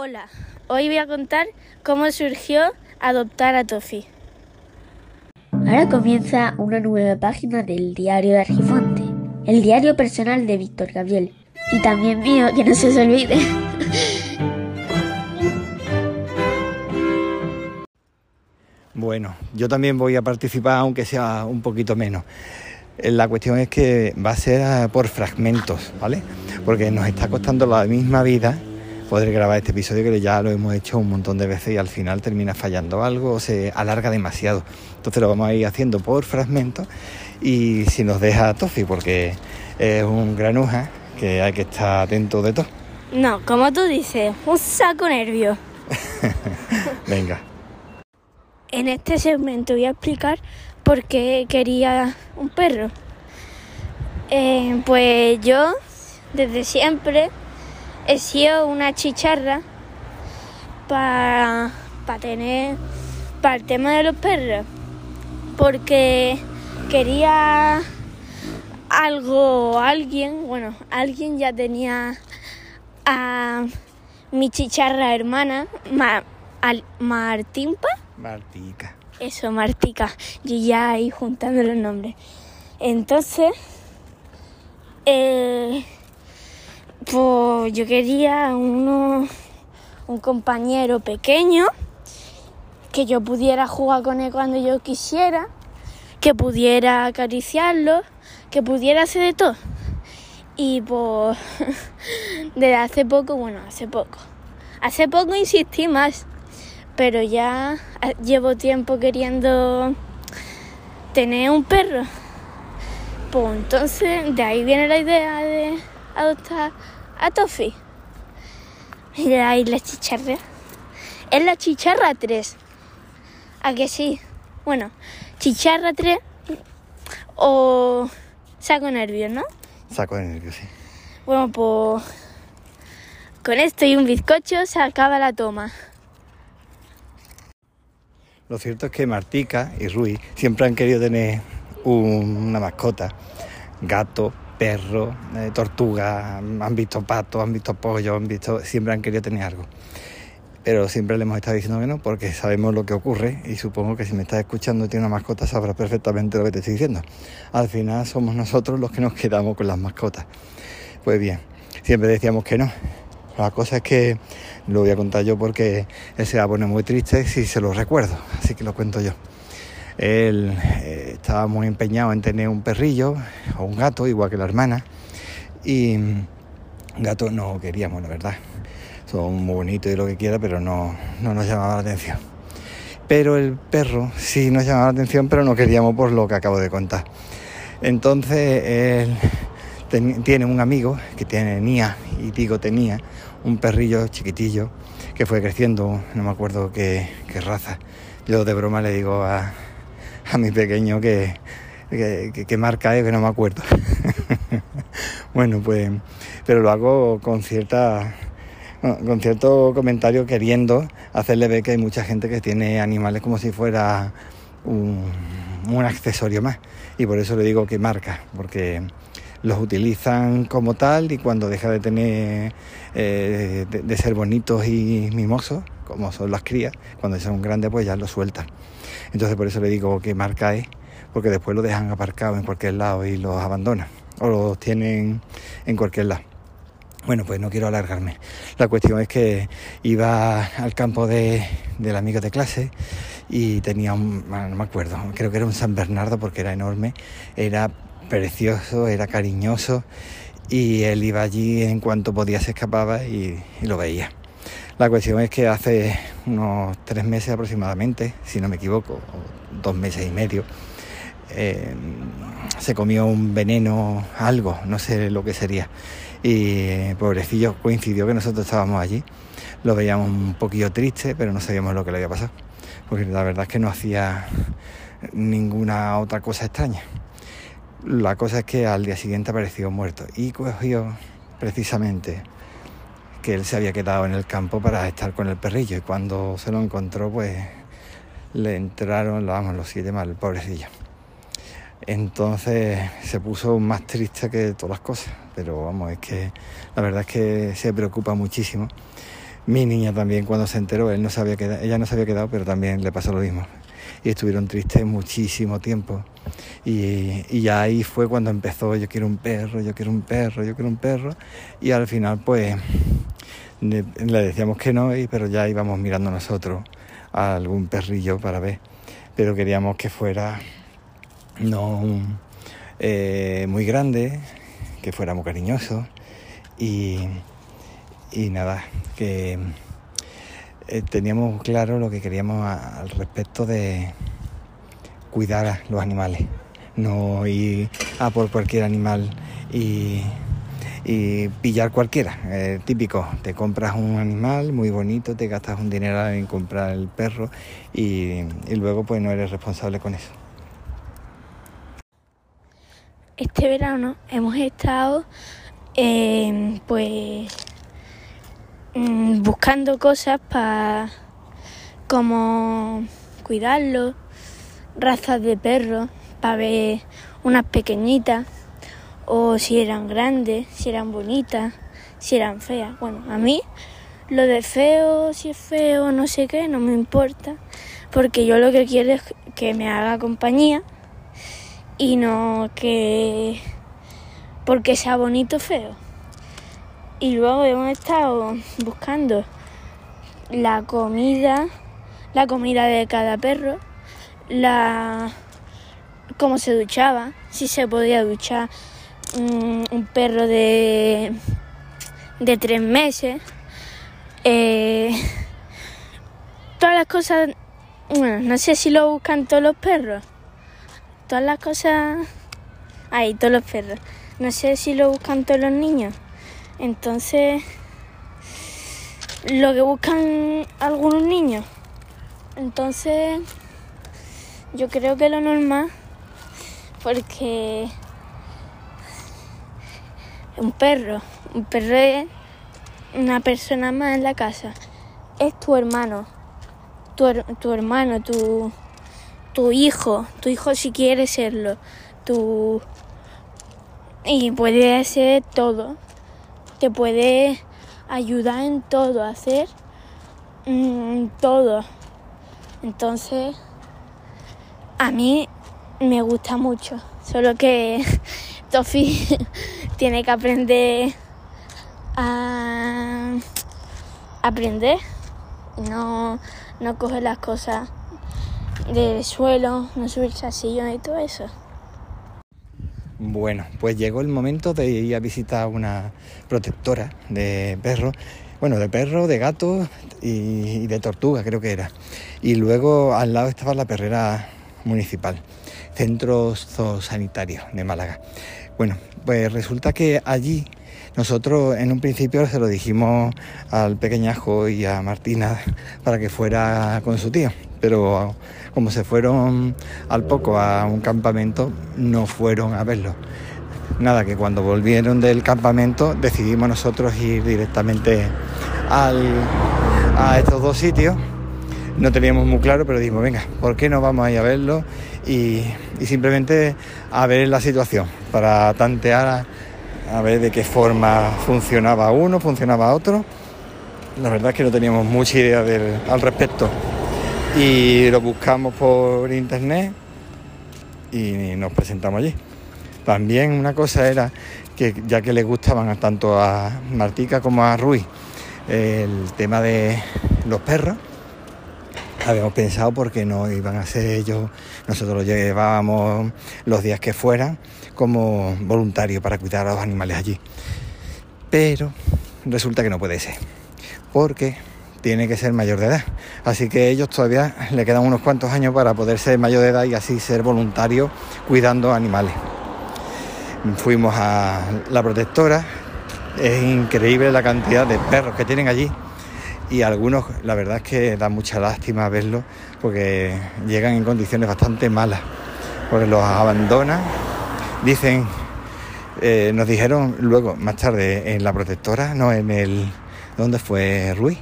Hola, hoy voy a contar cómo surgió adoptar a Toffee. Ahora comienza una nueva página del diario de Argifonte, el diario personal de Víctor Gabriel. Y también mío, que no se os olvide. Bueno, yo también voy a participar, aunque sea un poquito menos. La cuestión es que va a ser por fragmentos, ¿vale? Porque nos está costando la misma vida poder grabar este episodio, que ya lo hemos hecho un montón de veces y al final termina fallando algo o se alarga demasiado. Entonces lo vamos a ir haciendo por fragmentos y si nos deja Toffee, porque es un granuja que hay que estar atento de todo. No, como tú dices, un saco nervio. Venga. En este segmento voy a explicar por qué quería un perro. Pues yo, desde siempre, he sido una chicharra para el tema de los perros, porque quería algo, alguien ya tenía a mi chicharra hermana, Martica. Eso, Martica, yo ya ahí juntando los nombres. Entonces, pues yo quería un compañero pequeño que yo pudiera jugar con él cuando yo quisiera, que pudiera acariciarlo, que pudiera hacer de todo. Y pues desde hace poco insistí más, pero ya llevo tiempo queriendo tener un perro. Pues entonces de ahí viene la idea de adoptar a Toffee. Mira ahí la chicharra. Es la chicharra 3. ¿A que sí? Bueno, chicharra 3 o saco nervio, ¿no? Saco nervio, sí. Bueno, pues con esto y un bizcocho se acaba la toma. Lo cierto es que Martica y Ruy siempre han querido tener una mascota. Gato, perro, tortuga, han visto pato, han visto pollo, siempre han querido tener algo. Pero siempre le hemos estado diciendo que no, porque sabemos lo que ocurre y supongo que si me estás escuchando y tienes una mascota sabrás perfectamente lo que te estoy diciendo. Al final somos nosotros los que nos quedamos con las mascotas. Pues bien, siempre decíamos que no. La cosa es que lo voy a contar yo porque él se va a poner muy triste si se lo recuerdo, así que lo cuento yo. Él estaba muy empeñado en tener un perrillo o un gato, igual que la hermana, y gatos no queríamos, la verdad. Son muy bonitos y lo que quiera, pero no nos llamaba la atención. Pero el perro sí nos llamaba la atención, pero no queríamos por lo que acabo de contar. Entonces él tiene un amigo que tenía un perrillo chiquitillo que fue creciendo, no me acuerdo qué raza. Yo de broma le digo a mi pequeño que marca es, que no me acuerdo. Bueno, pues, pero lo hago con cierto comentario, queriendo hacerle ver que hay mucha gente que tiene animales como si fuera un accesorio más, y por eso le digo que marca, porque los utilizan como tal, y cuando deja de tener de ser bonitos y mimosos, como son las crías, cuando son grandes pues ya los sueltan. Entonces por eso le digo que marca es, porque después lo dejan aparcado en cualquier lado y los abandonan, o los tienen en cualquier lado. Bueno, pues no quiero alargarme. La cuestión es que iba al campo del amigo de clase y tenía no me acuerdo, creo que era un San Bernardo, porque era enorme, era precioso, era cariñoso, y él iba allí en cuanto podía, se escapaba y lo veía. La cuestión es que hace unos 3 meses aproximadamente, si no me equivoco, o 2 meses y medio, se comió un veneno, algo, no sé lo que sería, y pobrecillo, coincidió que nosotros estábamos allí, lo veíamos un poquillo triste, pero no sabíamos lo que le había pasado, porque la verdad es que no hacía ninguna otra cosa extraña. La cosa es que al día siguiente apareció muerto y cogió precisamente que él se había quedado en el campo para estar con el perrillo, y cuando se lo encontró pues le entraron los 7 mal, el pobrecillo. Entonces se puso más triste que todas las cosas, pero vamos, es que la verdad es que se preocupa muchísimo. Mi niña también, cuando se enteró, ella no se había quedado, pero también le pasó lo mismo. Y estuvieron tristes muchísimo tiempo. Y ahí fue cuando empezó, yo quiero un perro, yo quiero un perro, yo quiero un perro. Y al final, pues, le decíamos que no, pero ya íbamos mirando nosotros a algún perrillo para ver. Pero queríamos que fuera no muy grande, que fuera muy cariñoso. Y nada, que teníamos claro lo que queríamos al respecto de cuidar a los animales, no ir a por cualquier animal y pillar cualquiera. Típico, te compras un animal muy bonito, te gastas un dineral en comprar el perro y luego pues no eres responsable con eso. Este verano hemos estado buscando cosas para como cuidarlos, razas de perros, para ver unas pequeñitas, o si eran grandes, si eran bonitas, si eran feas. Bueno, a mí lo de feo, si es feo, no sé qué, no me importa, porque yo lo que quiero es que me haga compañía y no que porque sea bonito o feo. Y luego hemos estado buscando la comida de cada perro, cómo se duchaba, si se podía duchar un perro de 3 meses, todas las cosas. Bueno, no sé si lo buscan todos los perros, todas las cosas, todos los perros, no sé si lo buscan todos los niños. Entonces, lo que buscan algunos niños. Entonces, yo creo que lo normal, porque un perro es una persona más en la casa. Es tu hermano, tu hijo, si quiere serlo, y puede hacer todo. Te puede ayudar en todo, hacer todo. Entonces, a mí me gusta mucho. Solo que Toffee tiene que aprender a aprender. No coger las cosas del suelo, no subirse al sillón y todo eso. Bueno, pues llegó el momento de ir a visitar una protectora de perros, de gatos y de tortuga, creo que era. Y luego al lado estaba la perrera municipal, Centro Zoosanitario de Málaga. Bueno, pues resulta que allí nosotros en un principio se lo dijimos al pequeñajo y a Martina para que fuera con su tío. Pero como se fueron al poco a un campamento, no fueron a verlo. Nada, que cuando volvieron del campamento decidimos nosotros ir directamente a estos dos sitios. No teníamos muy claro, pero dijimos, venga, ¿por qué no vamos a ir a verlo? Y simplemente a ver la situación, para tantear a ver de qué forma funcionaba uno, funcionaba otro. La verdad es que no teníamos mucha idea al respecto. Y lo buscamos por internet y nos presentamos allí. También una cosa era que, ya que le gustaban tanto a Martica como a Ruy el tema de los perros, habíamos pensado porque no iban a ser ellos, nosotros los llevábamos los días que fueran como voluntarios para cuidar a los animales allí. Pero resulta que no puede ser, porque tiene que ser mayor de edad, así que ellos todavía le quedan unos cuantos años para poder ser mayor de edad y así ser voluntarios cuidando animales. Fuimos a la protectora, es increíble la cantidad de perros que tienen allí y algunos, la verdad es que da mucha lástima verlos porque llegan en condiciones bastante malas, porque los abandonan, dicen, nos dijeron luego, más tarde, en la protectora, no en el... ¿Dónde fue Ruy?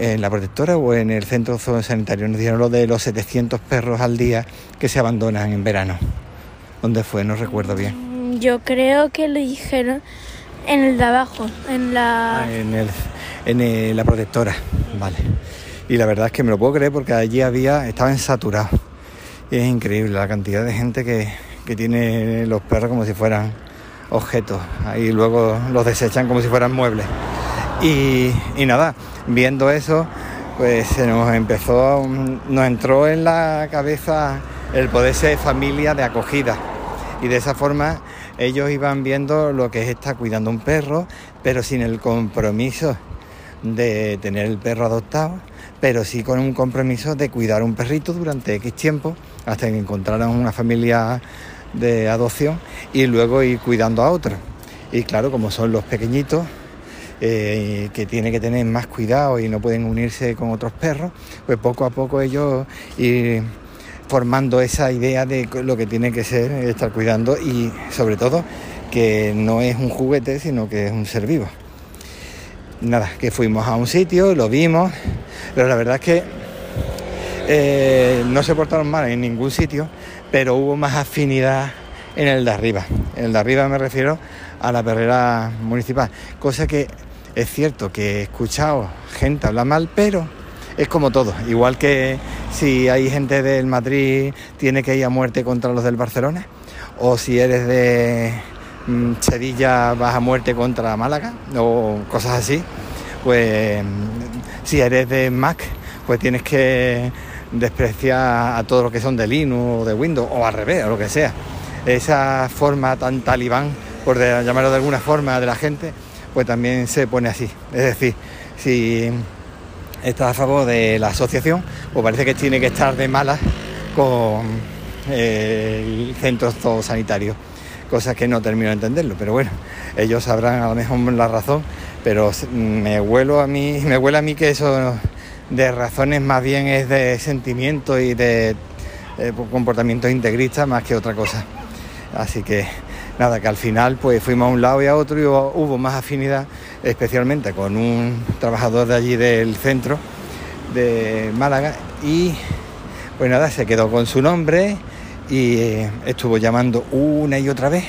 En la protectora o en el centro sanitario nos dieron lo de los 700 perros al día que se abandonan en verano. ¿Dónde fue? No recuerdo bien. Yo creo que lo dijeron en el de abajo, en la... Ah, en el en la protectora, vale. Y la verdad es que me lo puedo creer porque allí estaban saturados. Y es increíble la cantidad de gente que tiene los perros como si fueran objetos. Ahí luego los desechan como si fueran muebles. Y nada, viendo eso, pues se nos empezó, nos entró en la cabeza el poder ser familia de acogida. Y de esa forma ellos iban viendo lo que es estar cuidando un perro, pero sin el compromiso de tener el perro adoptado, pero sí con un compromiso de cuidar un perrito durante X tiempo hasta que encontraran una familia de adopción y luego ir cuidando a otro. Y claro, como son los pequeñitos, que tienen que tener más cuidado y no pueden unirse con otros perros, pues poco a poco ellos ir formando esa idea de lo que tiene que ser estar cuidando y sobre todo que no es un juguete, sino que es un ser vivo. Nada, que fuimos a un sitio, lo vimos, pero la verdad es que no se portaron mal en ningún sitio, pero hubo más afinidad en el de arriba. En el de arriba me refiero a la perrera municipal, cosa que es cierto que he escuchado gente hablar mal, pero es como todo. Igual que si hay gente del Madrid, tiene que ir a muerte contra los del Barcelona, o si eres de Sevilla vas a muerte contra Málaga o cosas así. Pues si eres de Mac, pues tienes que despreciar a todos los que son de Linux o de Windows o al revés, o lo que sea. Esa forma tan talibán, por llamarlo de alguna forma, de la gente, pues también se pone así. Es decir, si estás a favor de la asociación, pues parece que tiene que estar de malas con el centro zoosanitario. Cosas que no termino de entenderlo, pero bueno, ellos sabrán a lo mejor la razón, pero me huele a mí que eso de razones más bien es de sentimiento y de comportamientos integristas más que otra cosa. Así que nada, que al final pues fuimos a un lado y a otro y hubo más afinidad, especialmente con un trabajador de allí del centro de Málaga, y pues nada, se quedó con su nombre. Y estuvo llamando una y otra vez,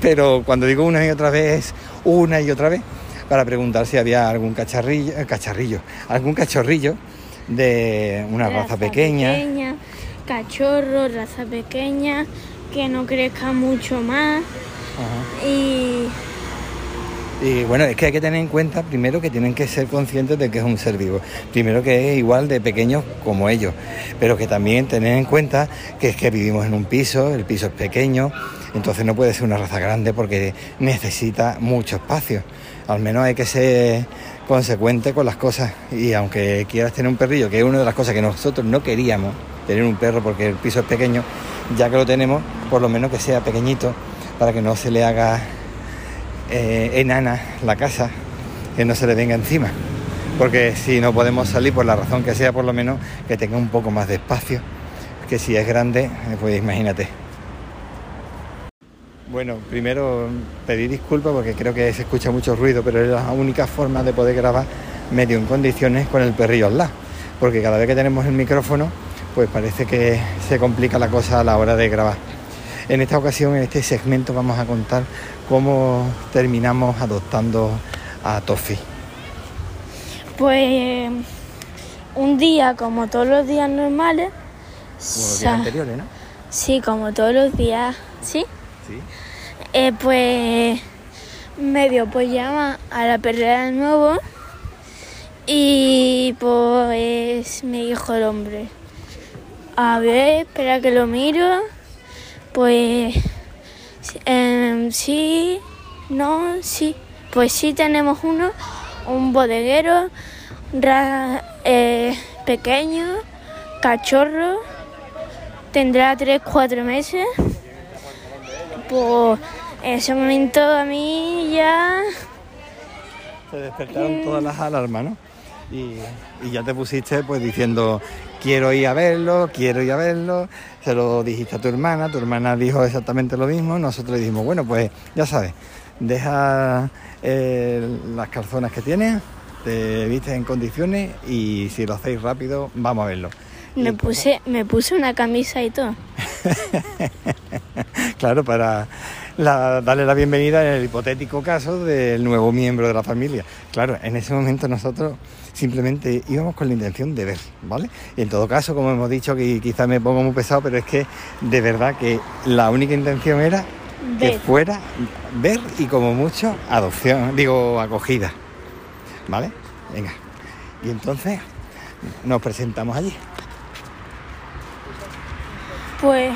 pero cuando digo una y otra vez es una y otra vez, para preguntar si había algún cachorrillo de una raza pequeña, cachorro, raza pequeña, que no crezca mucho más. Ajá. Y bueno, es que hay que tener en cuenta primero que tienen que ser conscientes de que es un ser vivo. Primero que es igual de pequeño como ellos, pero que también tener en cuenta que es que vivimos en un piso, el piso es pequeño, entonces no puede ser una raza grande porque necesita mucho espacio. Al menos hay que ser consecuente con las cosas, y aunque quieras tener un perrillo, que es una de las cosas que nosotros no queríamos, tener un perro porque el piso es pequeño, ya que lo tenemos, por lo menos que sea pequeñito para que no se le haga enana la casa, que no se le venga encima, porque si no podemos salir por la razón que sea, por lo menos que tenga un poco más de espacio, que si es grande, pues imagínate. Bueno, primero pedir disculpas porque creo que se escucha mucho ruido, pero es la única forma de poder grabar medio en condiciones con el perrillo al lado, porque cada vez que tenemos el micrófono pues parece que se complica la cosa a la hora de grabar. En esta ocasión, en este segmento, vamos a contar cómo terminamos adoptando a Toffee. Pues un día, como todos los días normales. Como los días anteriores, ¿no? Sí, como todos los días, ¿sí? Sí. Pues medio pues llama a la perrera de nuevo y pues me dijo el hombre, a ver, espera que lo miro. Pues sí, no, sí. Pues sí tenemos uno, un bodeguero, pequeño, cachorro, tendrá 3-4 meses. Pues en ese momento a mí ya... Se despertaron todas las alarmas, ¿no? Y ya te pusiste pues diciendo... Quiero ir a verlo, se lo dijiste a tu hermana dijo exactamente lo mismo, nosotros le dijimos, bueno, pues ya sabes, deja las calzonas que tienes, te vistes en condiciones y si lo hacéis rápido, vamos a verlo. Me puse una camisa y todo. claro, para darle la bienvenida en el hipotético caso del nuevo miembro de la familia. Claro, en ese momento nosotros simplemente íbamos con la intención de ver, ¿vale? Y en todo caso, como hemos dicho, que quizás me pongo muy pesado, pero es que de verdad que la única intención era que fuera ver y como mucho adopción, digo, acogida, ¿vale? Venga, y entonces nos presentamos allí. Pues...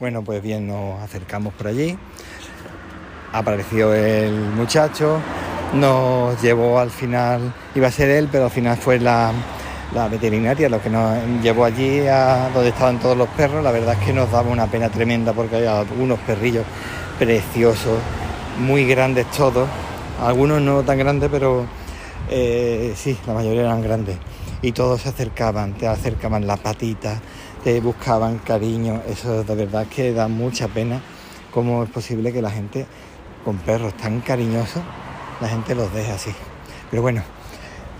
bueno, pues bien, nos acercamos por allí, apareció el muchacho, nos llevó al final, iba a ser él, pero al final fue la veterinaria lo que nos llevó allí a donde estaban todos los perros. La verdad es que nos daba una pena tremenda porque había algunos perrillos preciosos, muy grandes todos, algunos no tan grandes, pero sí, la mayoría eran grandes y todos se acercaban, te acercaban las patitas, te buscaban cariño. Eso de verdad que da mucha pena, cómo es posible que la gente con perros tan cariñosos, la gente los deja así. Pero bueno,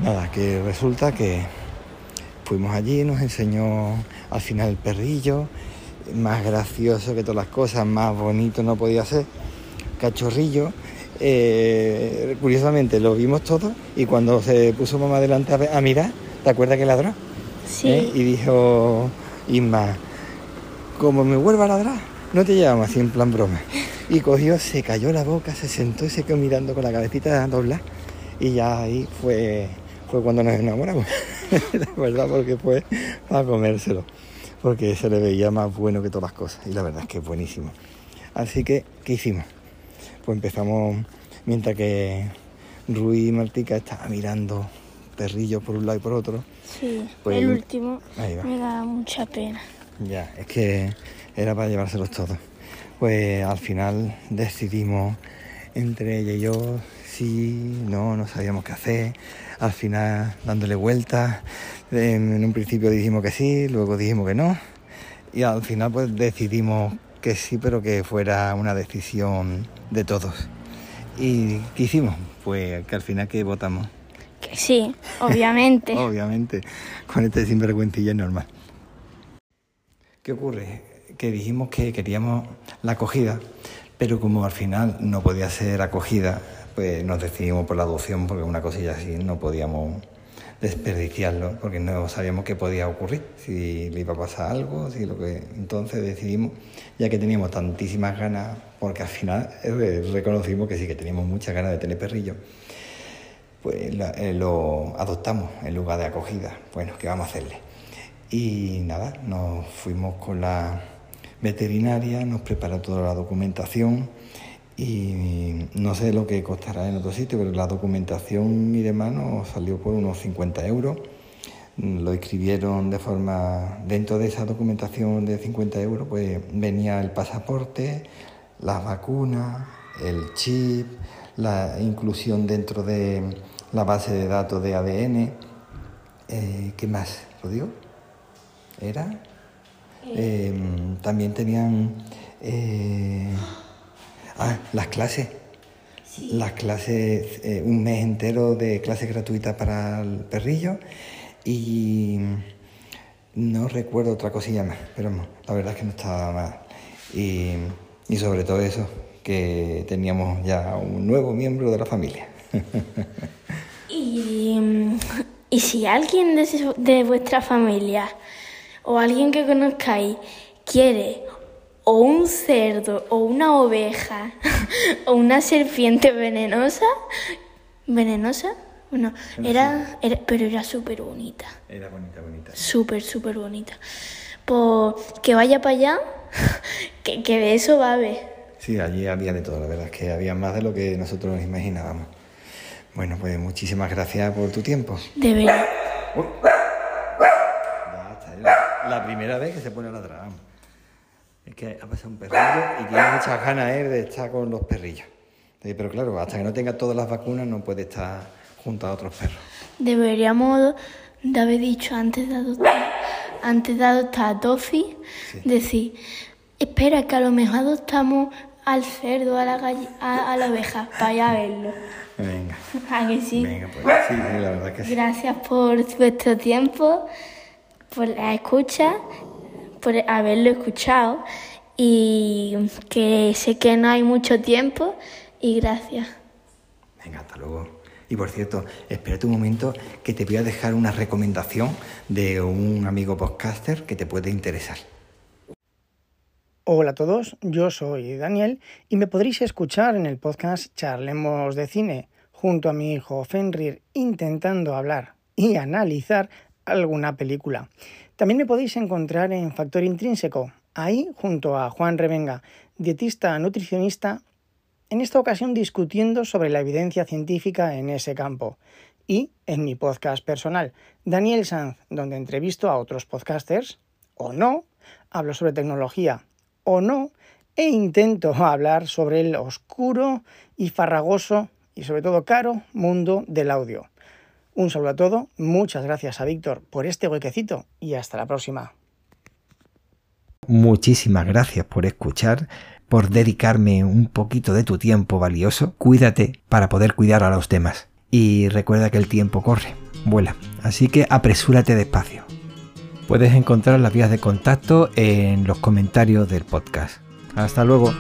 nada, que resulta que fuimos allí, nos enseñó al final el perrillo, más gracioso que todas las cosas, más bonito no podía ser, cachorrillo. Curiosamente lo vimos todo y cuando se puso mamá delante a mirar, ¿te acuerdas que ladró? Sí. Y dijo... Inma, como me vuelva a ladrar, no te llamo, así en plan broma. Y cogió, se cayó la boca, se sentó y se quedó mirando con la cabecita doblada. Y ya ahí fue cuando nos enamoramos, la verdad, porque fue para comérselo. Porque se le veía más bueno que todas las cosas. Y la verdad es que es buenísimo. Así que, ¿qué hicimos? Pues empezamos, mientras que Ruy y Martina estaban mirando perrillos por un lado y por otro. Sí, pues el último me da mucha pena. Ya, es que era para llevárselos todos. Pues al final decidimos entre ella y yo, sí, no sabíamos qué hacer. Al final dándole vueltas, en un principio dijimos que sí, luego dijimos que no. Y al final pues decidimos que sí, pero que fuera una decisión de todos. ¿Y qué hicimos? Pues que al final que votamos. Sí, obviamente. Obviamente, con este sinvergüencilla es normal. ¿Qué ocurre? Que dijimos que queríamos la acogida, pero como al final no podía ser acogida, pues nos decidimos por la adopción, porque una cosilla así no podíamos desperdiciarlo, porque no sabíamos qué podía ocurrir, si le iba a pasar algo, si lo que... Entonces decidimos, ya que teníamos tantísimas ganas, porque al final reconocimos que sí, que teníamos muchas ganas de tener perrillos, pues lo adoptamos en lugar de acogida. Bueno, ¿qué vamos a hacerle? Y nada, nos fuimos con la veterinaria, nos preparó toda la documentación y no sé lo que costará en otro sitio, pero la documentación y demás nos salió por unos 50 euros. Lo inscribieron de forma... Dentro de esa documentación de 50 euros, pues venía el pasaporte, las vacunas, el chip, la inclusión dentro de la base de datos de ADN. ¿Qué más? ¿Lo digo? ¿Era? También tenían... las clases. Sí. Las clases, un mes entero de clases gratuitas para el perrillo. Y no recuerdo otra cosilla más, pero no, la verdad es que no estaba mal. Y sobre todo eso, que teníamos ya un nuevo miembro de la familia. Y si alguien de vuestra familia o alguien que conozcáis quiere o un cerdo o una oveja o una serpiente venenosa, bueno, pero era súper bonita. Era bonita. Súper bonita. Pues que vaya para allá, que de eso va a haber. Sí, allí había de todo, la verdad es que había más de lo que nosotros nos imaginábamos. Bueno, pues muchísimas gracias por tu tiempo. De verdad. La primera vez que se pone a ladrar. Es que ha pasado un perrillo y tiene muchas ganas de estar con los perrillos. Pero claro, hasta que no tenga todas las vacunas no puede estar junto a otros perros. Deberíamos de haber dicho antes de adoptar a Toffee, sí. Decir, espera, que a lo mejor adoptamos al cerdo, a la oveja, para allá verlo. Venga. ¿A que sí? Venga, pues sí, la verdad que sí. Gracias por vuestro tiempo, por la escucha, por haberlo escuchado y que sé que no hay mucho tiempo y gracias. Venga, hasta luego. Y por cierto, espérate un momento que te voy a dejar una recomendación de un amigo podcaster que te puede interesar. Hola a todos, yo soy Daniel y me podréis escuchar en el podcast Charlemos de Cine, junto a mi hijo Fenrir, intentando hablar y analizar alguna película. También me podéis encontrar en Factor Intrínseco, ahí junto a Juan Revenga, dietista nutricionista, en esta ocasión discutiendo sobre la evidencia científica en ese campo. Y en mi podcast personal, Daniel Sanz, donde entrevisto a otros podcasters, o no, hablo sobre tecnología, o no, e intento hablar sobre el oscuro y farragoso, y sobre todo caro, mundo del audio. Un saludo a todos, muchas gracias a Víctor por este huequecito y hasta la próxima. Muchísimas gracias por escuchar, por dedicarme un poquito de tu tiempo valioso. Cuídate para poder cuidar a los demás. Y recuerda que el tiempo corre, vuela, así que apresúrate despacio. Puedes encontrar las vías de contacto en los comentarios del podcast. Hasta luego.